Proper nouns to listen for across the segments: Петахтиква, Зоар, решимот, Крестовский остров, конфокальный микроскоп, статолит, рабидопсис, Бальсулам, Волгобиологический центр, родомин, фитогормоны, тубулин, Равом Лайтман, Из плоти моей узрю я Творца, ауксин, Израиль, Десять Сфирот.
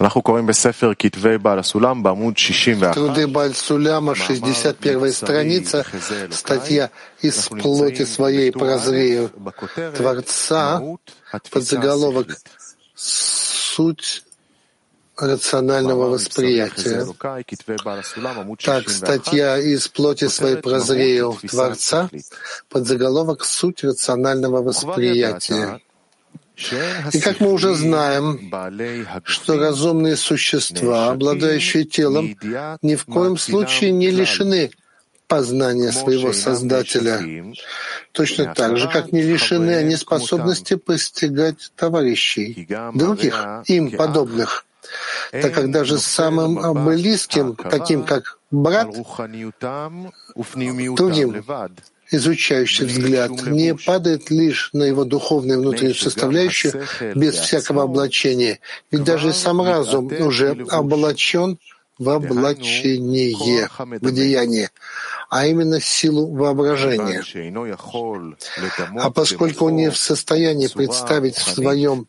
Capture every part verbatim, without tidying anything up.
Труды Бальсуляма, шестьдесят первая страница, статья «Из плоти своей прозрею Творца», подзаголовок «Суть рационального восприятия». Так, статья «Из плоти своей прозрею Творца», подзаголовок «Суть рационального восприятия». И как мы уже знаем, что разумные существа, обладающие телом, ни в коем случае не лишены познания своего Создателя, точно так же, как не лишены они способности постигать товарищей, других, им подобных, так как даже самым близким, таким как брат, другим, изучающий взгляд не падает лишь на его духовную внутреннюю составляющую без всякого облачения, ведь даже сам разум уже облачен в облачение, в одеяние, а именно в силу воображения. А поскольку он не в состоянии представить в своем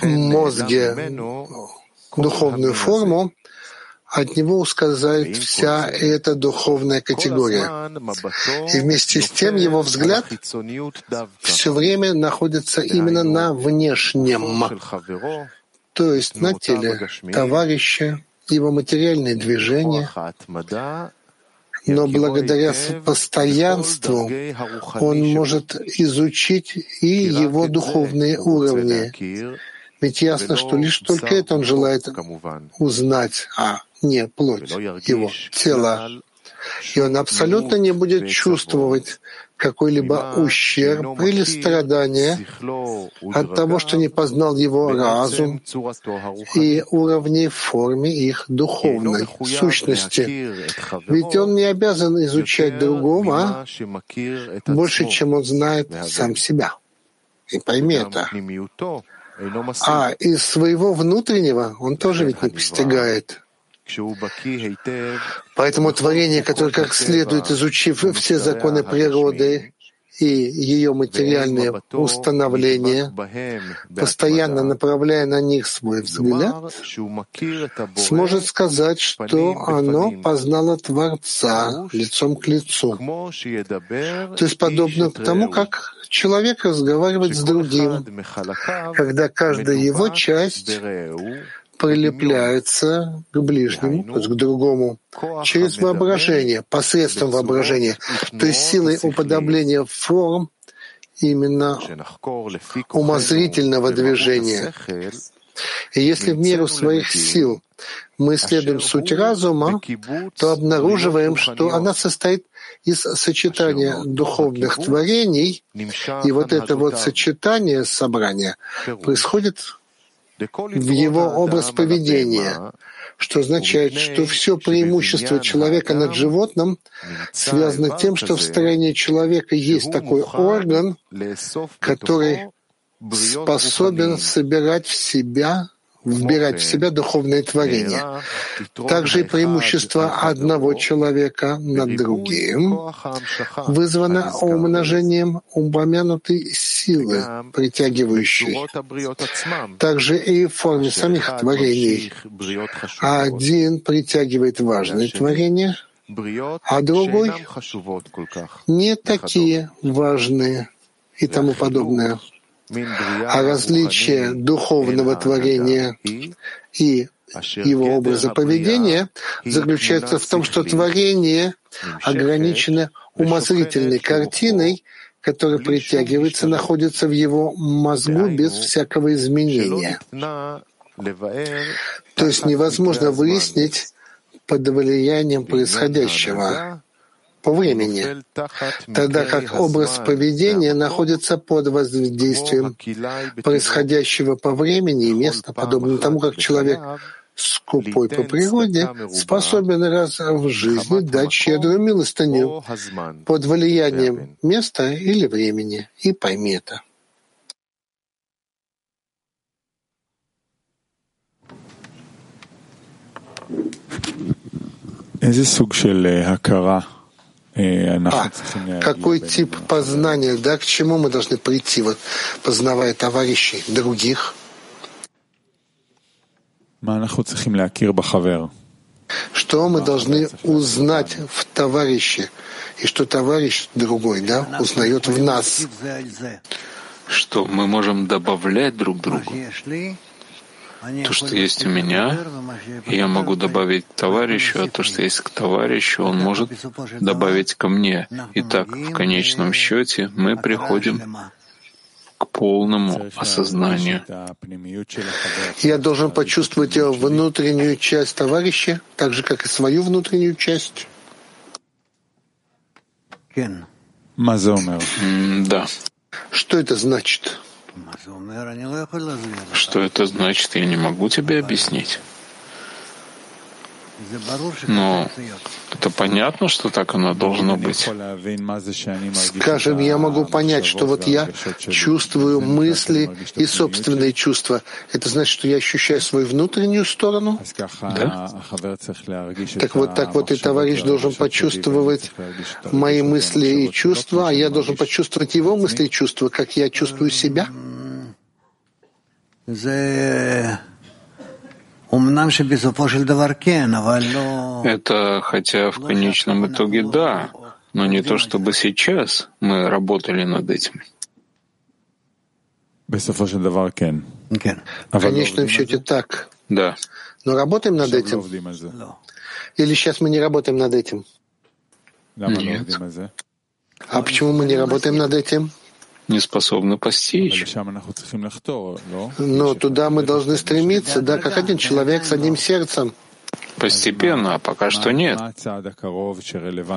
мозге духовную форму, от него ускользает вся эта духовная категория. И вместе с тем его взгляд все время находится именно на внешнем, то есть на теле товарища, его материальные движения. Но благодаря постоянству он может изучить и его духовные уровни. Ведь ясно, что лишь только это он желает узнать, а не плоть его тела. И он абсолютно не будет чувствовать какой-либо ущерб или страдания от того, что не познал его разум и уровней формы их духовной сущности. Ведь он не обязан изучать другого больше, чем он знает сам себя. И пойми это. А из своего внутреннего он тоже ведь не постигает. Поэтому творение, которое как следует, изучив все законы природы и ее материальные установления, постоянно направляя на них свой взгляд, сможет сказать, что оно познало Творца лицом к лицу. То есть подобно тому, как человек разговаривает с другим, когда каждая его часть прилепляется к ближнему, то есть к другому, через воображение, посредством воображения, то есть силой уподобления форм именно умозрительного движения. И если в меру своих сил мы исследуем суть разума, то обнаруживаем, что она состоит из сочетания духовных творений, и вот это вот сочетание, собрание, происходит в его образ поведения, что означает, что все преимущество человека над животным связано тем, что в строении человека есть такой орган, который способен собирать в себя, вбирать в себя духовные творения. Также и преимущество одного человека над другим вызвано умножением упомянутой силы, притягивающей. Также и в форме самих творений. Один притягивает важные творения, а другой не такие важные и тому подобное. А различие духовного творения и его образа поведения заключается в том, что творение ограничено умозрительной картиной, которая притягивается, находится в его мозгу без всякого изменения. То есть невозможно выяснить под влиянием происходящего по времени, тогда как образ поведения находится под воздействием происходящего по времени и места, подобно тому, как человек скупой по природе способен раз в жизни дать щедрую милостыню под влиянием места или времени, и пойми это. А, какой тип познания, да, к чему мы должны прийти, вот, познавая товарищей, других? Что мы должны узнать в товарище, и что товарищ другой, да, узнает в нас. Что мы можем добавлять друг другу. То, что есть у меня, я могу добавить к товарищу, а то, что есть к товарищу, он может добавить ко мне. И так, в конечном счете, мы приходим к полному осознанию. Я должен почувствовать внутреннюю часть товарища, так же, как и свою внутреннюю часть. Да. Что это значит? Что это значит, я не могу тебе объяснить. Но это понятно, что так оно должно быть. Скажем, я могу понять, что вот я чувствую мысли и собственные чувства. Это значит, что я ощущаю свою внутреннюю сторону? Да. Так вот, так вот и товарищ должен почувствовать мои мысли и чувства, а я должен почувствовать его мысли и чувства, как я чувствую себя? Это, хотя в конечном итоге да, но не то, чтобы сейчас мы работали над этим. В конечном счете так. Да. Но работаем над этим? Или сейчас мы не работаем над этим? Нет. А почему мы не работаем над этим? Не способны постичь. Но туда мы должны стремиться, да, как один человек с одним сердцем. Постепенно, а пока что нет.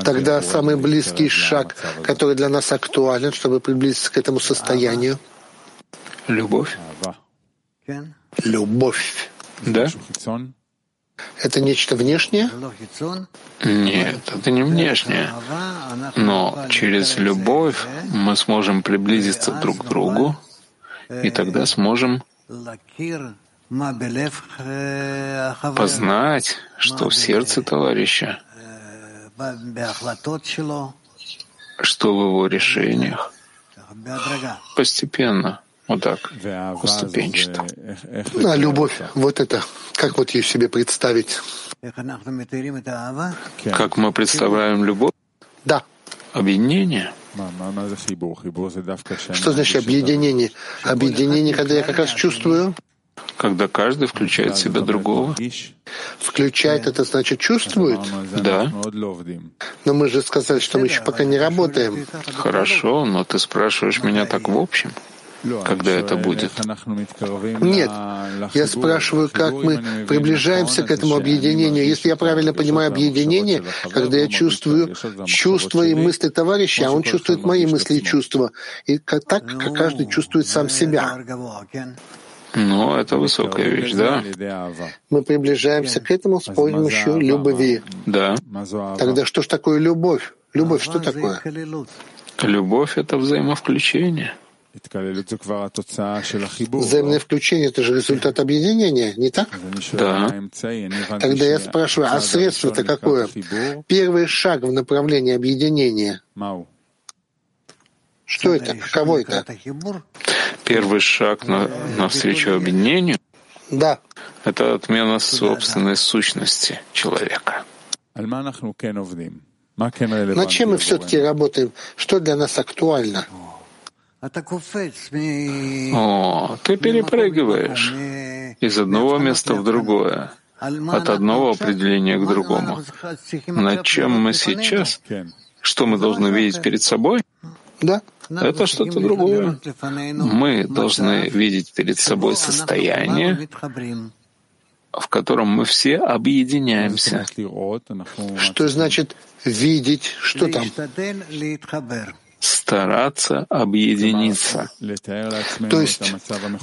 Тогда самый близкий шаг, который для нас актуален, чтобы приблизиться к этому состоянию. Любовь. Любовь. Да? Это нечто внешнее? Нет, это не внешнее. Но через любовь мы сможем приблизиться друг к другу, и тогда сможем познать, что в сердце товарища, что в его решениях. Постепенно. Вот так, поступенчато. А любовь, вот это, как вот ее себе представить? Как мы представляем любовь? Да. Объединение? Что значит объединение? Объединение, когда я как раз чувствую? Когда каждый включает в себя другого. Включает, это значит чувствует? Да. Но мы же сказали, что мы еще пока не работаем. Хорошо, но ты спрашиваешь меня так в общем. Когда это будет? Нет, я спрашиваю, как мы приближаемся к этому объединению. Если я правильно понимаю объединение, когда я чувствую чувства и мысли товарища, а он чувствует мои мысли и чувства, и так, как каждый чувствует сам себя. Ну, это высокая вещь, да? Мы приближаемся к этому с помощью любви. Да. Тогда что ж такое любовь? Любовь что такое? Любовь — это взаимовключение. Взаимное включение — это же результат объединения, не так? Да. Тогда я спрашиваю, а средство-то какое? Первый шаг в направлении объединения. Что это? Каково это? Первый шаг на, навстречу объединению? Да. Это отмена собственной сущности человека. Над чем мы все-таки работаем? Что для нас актуально? О, ты перепрыгиваешь из одного места в другое, от одного определения к другому. Над чем мы сейчас? Что мы должны видеть перед собой? Да. Это что-то другое. Мы должны видеть перед собой состояние, в котором мы все объединяемся. Что значит видеть? Что там? Стараться объединиться. То есть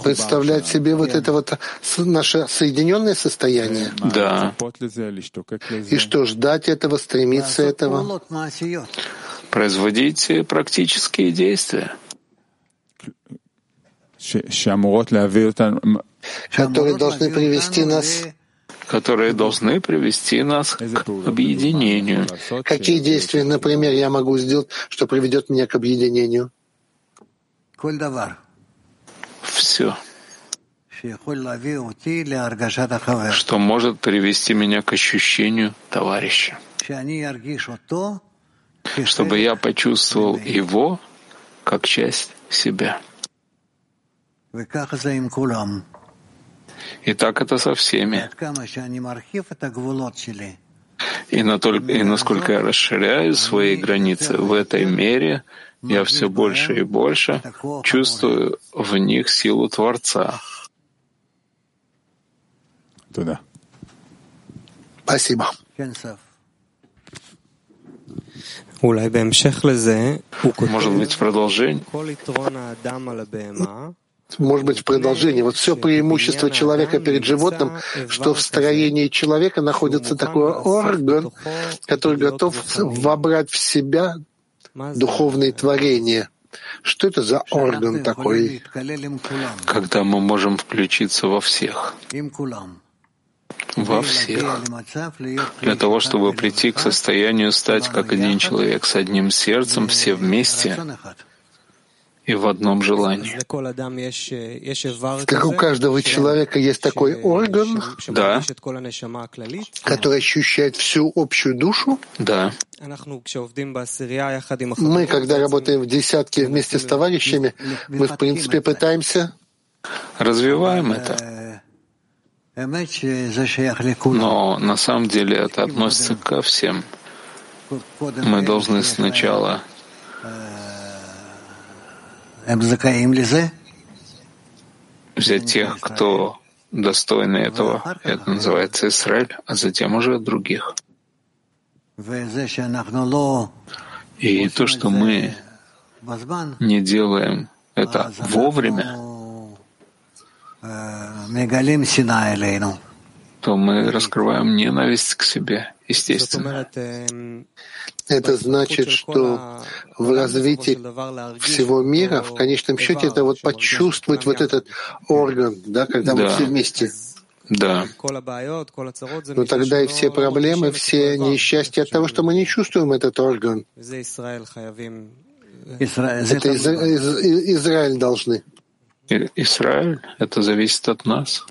представлять себе вот это вот наше соединенное состояние? Да. И что, ждать этого, стремиться этого? Производить практические действия, которые должны привести нас... которые должны привести нас к объединению. Какие действия, например, я могу сделать, что приведет меня к объединению? Все. что может привести меня к ощущению товарища, чтобы я почувствовал его как часть себя. И так это со всеми. И, на только, и насколько я расширяю свои границы, в этой мере я все больше и больше чувствую в них силу Творца. Туда. Спасибо. Может быть, в продолжение? Может быть, в продолжении. Вот все преимущество человека перед животным, что в строении человека находится такой орган, который готов вобрать в себя духовные творения. Что это за орган такой? Когда мы можем включиться во всех. Во всех. Для того, чтобы прийти к состоянию стать как один человек, с одним сердцем, все вместе и в одном желании. Как у каждого человека есть такой орган, да, который ощущает всю общую душу. Да. Мы, когда работаем в десятке вместе с товарищами, мы, в принципе, пытаемся... Развиваем это. Но на самом деле это относится ко всем. Мы должны сначала... взять тех, кто достойны этого, это называется Израиль, а затем уже других. И то, что мы не делаем это вовремя, то мы раскрываем ненависть к себе, естественно. Это значит, что в развитии всего мира, в конечном счете, это вот почувствовать вот этот орган, да, когда да. мы все вместе. Да. Но тогда и все проблемы, все несчастья от того, что мы не чувствуем этот орган. Это из, из, Израиль должны. Израиль, это зависит от нас.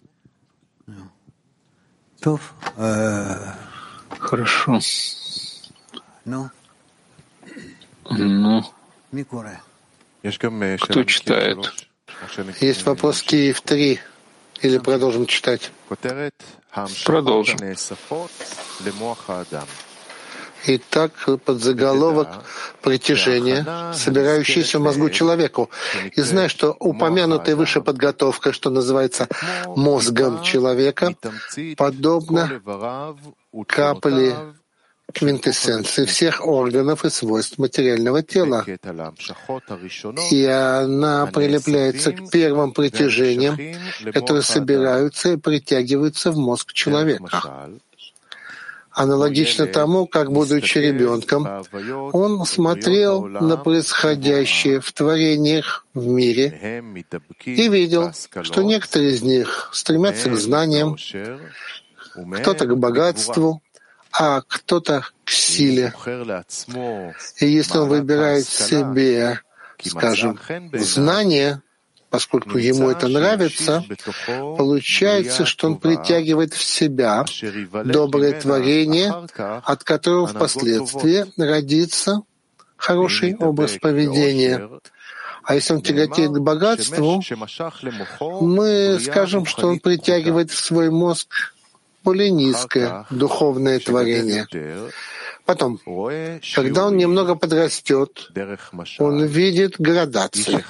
Хорошо. Ну, кто читает? Есть вопрос Киев три. Или продолжим читать? Продолжим. Итак, подзаголовок «Притяжение, собирающееся в мозгу человеку». И знай, что упомянутая выше подготовка, что называется «мозгом человека», подобна капле квинтэссенции всех органов и свойств материального тела. И она прилепляется к первым притяжениям, которые собираются и притягиваются в мозг человека. Аналогично тому, как, будучи ребенком, он смотрел на происходящее в творениях в мире и видел, что некоторые из них стремятся к знаниям, кто-то к богатству, а кто-то к силе. И если он выбирает себе, скажем, знание, поскольку ему это нравится, получается, что он притягивает в себя доброе творение, от которого впоследствии родится хороший образ поведения. А если он тяготеет к богатству, мы скажем, что он притягивает в свой мозг более низкое духовное творение. Потом, когда он немного подрастет, он видит градации.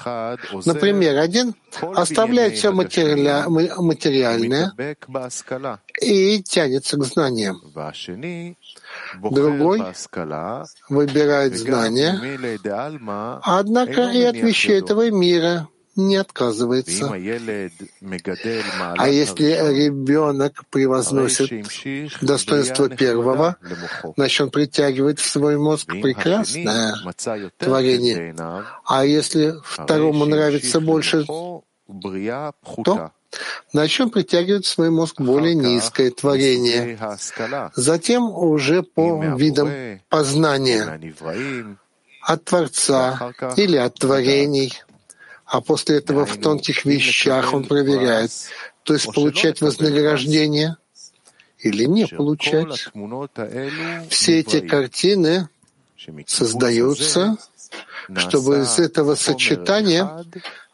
Например, один оставляет все материля... материальное и тянется к знаниям. Другой выбирает знания, однако и от вещей этого мира не отказывается. А если ребенок превозносит достоинство первого, значит, он притягивает в свой мозг прекрасное творение. А если второму нравится больше, то значит, он притягивает в свой мозг более низкое творение. Затем уже по видам познания от Творца или от творений. А после этого в тонких вещах он проверяет, то есть получать вознаграждение или не получать. Все эти картины создаются, чтобы из этого сочетания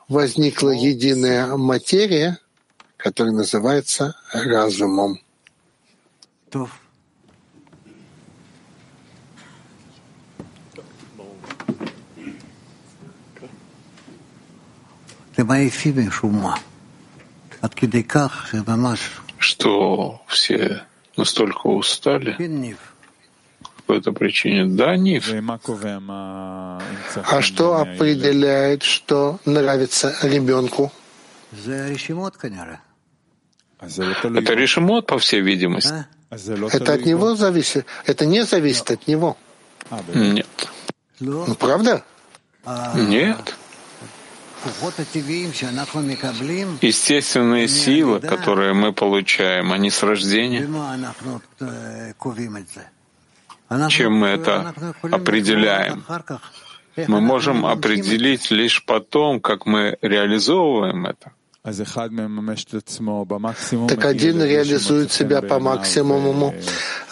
возникла единая материя, которая называется разумом. Что все настолько устали по этой причине. Да, Ниф. А что определяет, что нравится ребенку? Это решимот, по всей видимости. Это от него зависит? Это не зависит от него? Нет. Ну, правда? Нет. Естественные силы, которые мы получаем, они с рождения. Чем мы это определяем? Мы можем определить лишь потом, как мы реализовываем это. Так один реализует себя по максимуму,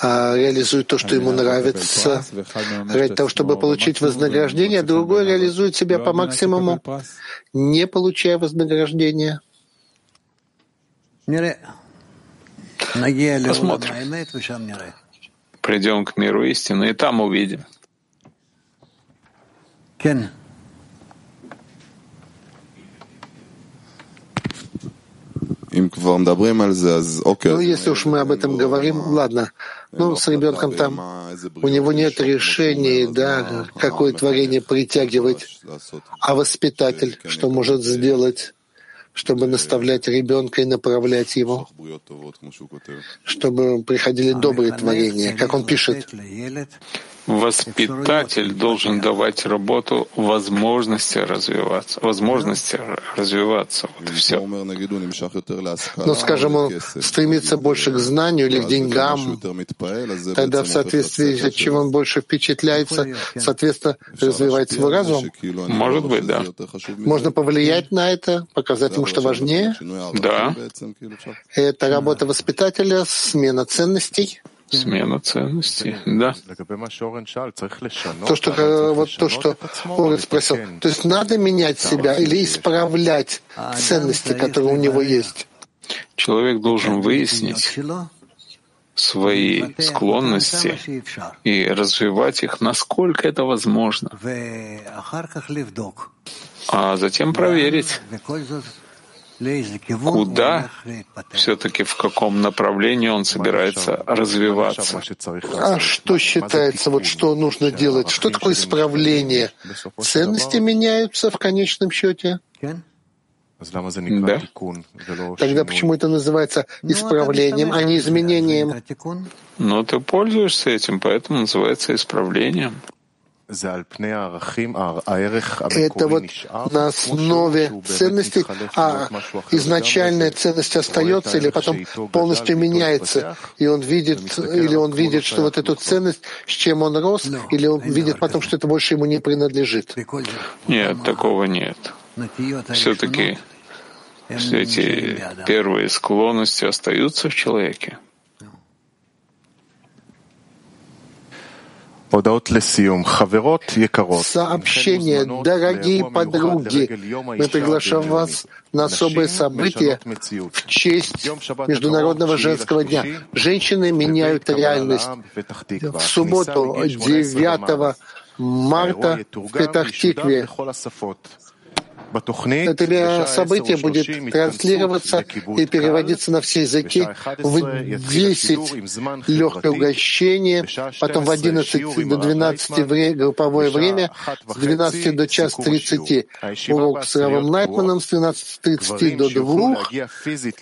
реализует то, что ему нравится, ради того, чтобы получить вознаграждение, а другой реализует себя по максимуму, не получая вознаграждения. Посмотрим. Придем к миру истины, и там увидим. Кен. Ну, если уж мы об этом говорим, ладно. Ну, с ребенком там у него нет решений, да, какое творение притягивать. А воспитатель что может сделать, чтобы наставлять ребенка и направлять его, чтобы приходили добрые творения, как он пишет? Воспитатель должен давать работу возможности развиваться, возможности развиваться, вот и все. Но, скажем, он стремится больше к знанию или к деньгам, тогда в соответствии с чем он больше впечатляется, соответственно, развивает свой разум? Может быть, да. Можно повлиять на это, показать ему, что важнее? Да. Это работа воспитателя, смена ценностей? Смена ценностей, да. То, что, вот то, что Орен спросил, то есть надо менять себя или исправлять ценности, которые у него есть? Человек должен выяснить свои склонности и развивать их, насколько это возможно, а затем проверить, куда все-таки, в каком направлении он собирается развиваться. А что считается, вот что нужно делать? Что такое исправление? Ценности меняются в конечном счете? Да. Тогда почему это называется исправлением, а не изменением? Но ты пользуешься этим, поэтому называется исправлением. Это вот на основе ценностей, а изначальная ценность остается или потом полностью меняется, и он видит, или он видит, что вот эту ценность, с чем он рос, или он видит потом, что это больше ему не принадлежит. Нет, такого нет. Все-таки все эти первые склонности остаются в человеке. Сообщение, дорогие подруги, мы приглашаем вас на особое событие в честь Международного женского дня. Женщины меняют реальность. В субботу, девятого марта, в Петахтикве. Это событие будет транслироваться и переводиться на все языки в десять легкое угощение, потом в одиннадцать до двенадцати групповое время, с двенадцати до час тридцати урок с Равом Лайтманом, с двенадцати тридцати до двух,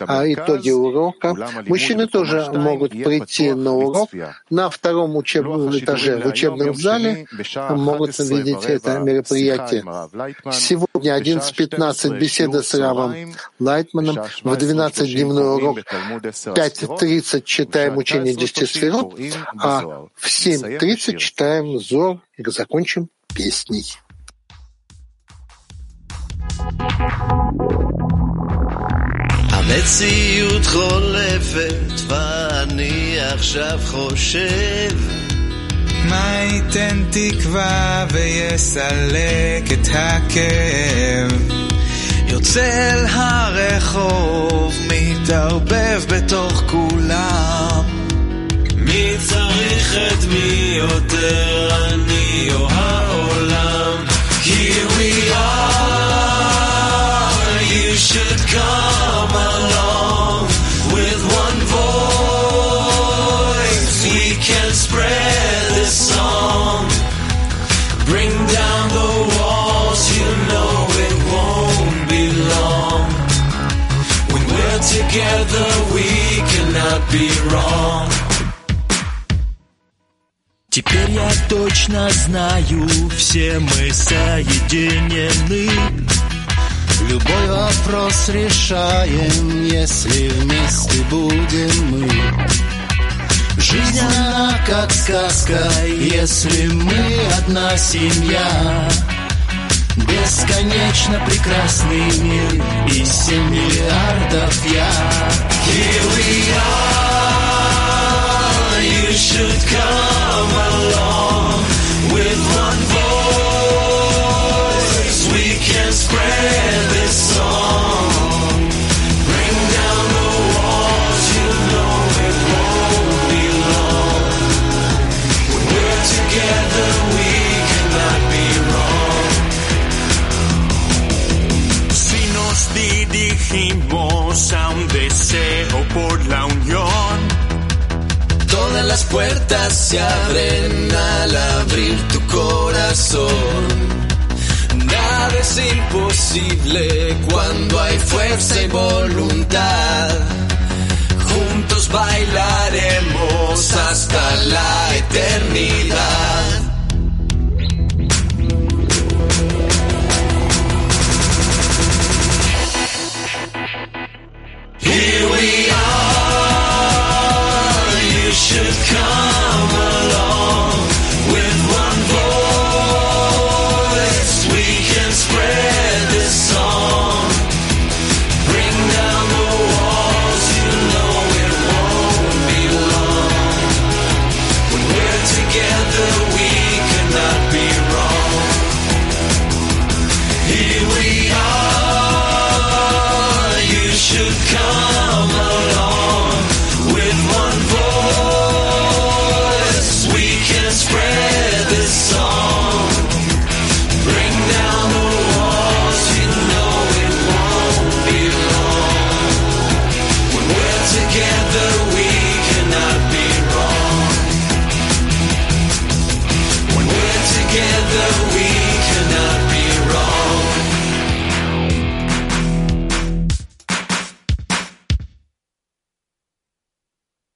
а итоги урока. Мужчины тоже могут прийти на урок на втором учебном этаже в учебном зале, могут увидеть это мероприятие. Сегодня один в пятнадцать беседа с Равом Лайтманом, в двенадцать дневной урок, пять тридцать читаем учение Десяти Сфирот, а в семь тридцать читаем Зоар и закончим песней. המציאות חולפת ואני עכשיו חושב מה ייתן תקווה ויסלק את הכאב יוצא אל הרחוב מתערבב בתוך כולם מי צריך את מי יותר אני או העולם Here we are You should come along With one voice We can spread this song Bring down the walls You know it won't be long When we're together We cannot be wrong Теперь я точно знаю, все мы соединены. Любой вопрос решаем, если вместе будем мы. Жизнь она как сказка, если мы одна семья. Бесконечно прекрасный мир из семь миллиардов я. Here we are, you should come. Along with one voice we can spread this song bring down the walls you know it won't be long when we're together we cannot be wrong si nos dirigimos a un deseo por la unión Todas las puertas se abren al abrir tu corazón. Nada es imposible cuando hay fuerza y voluntad.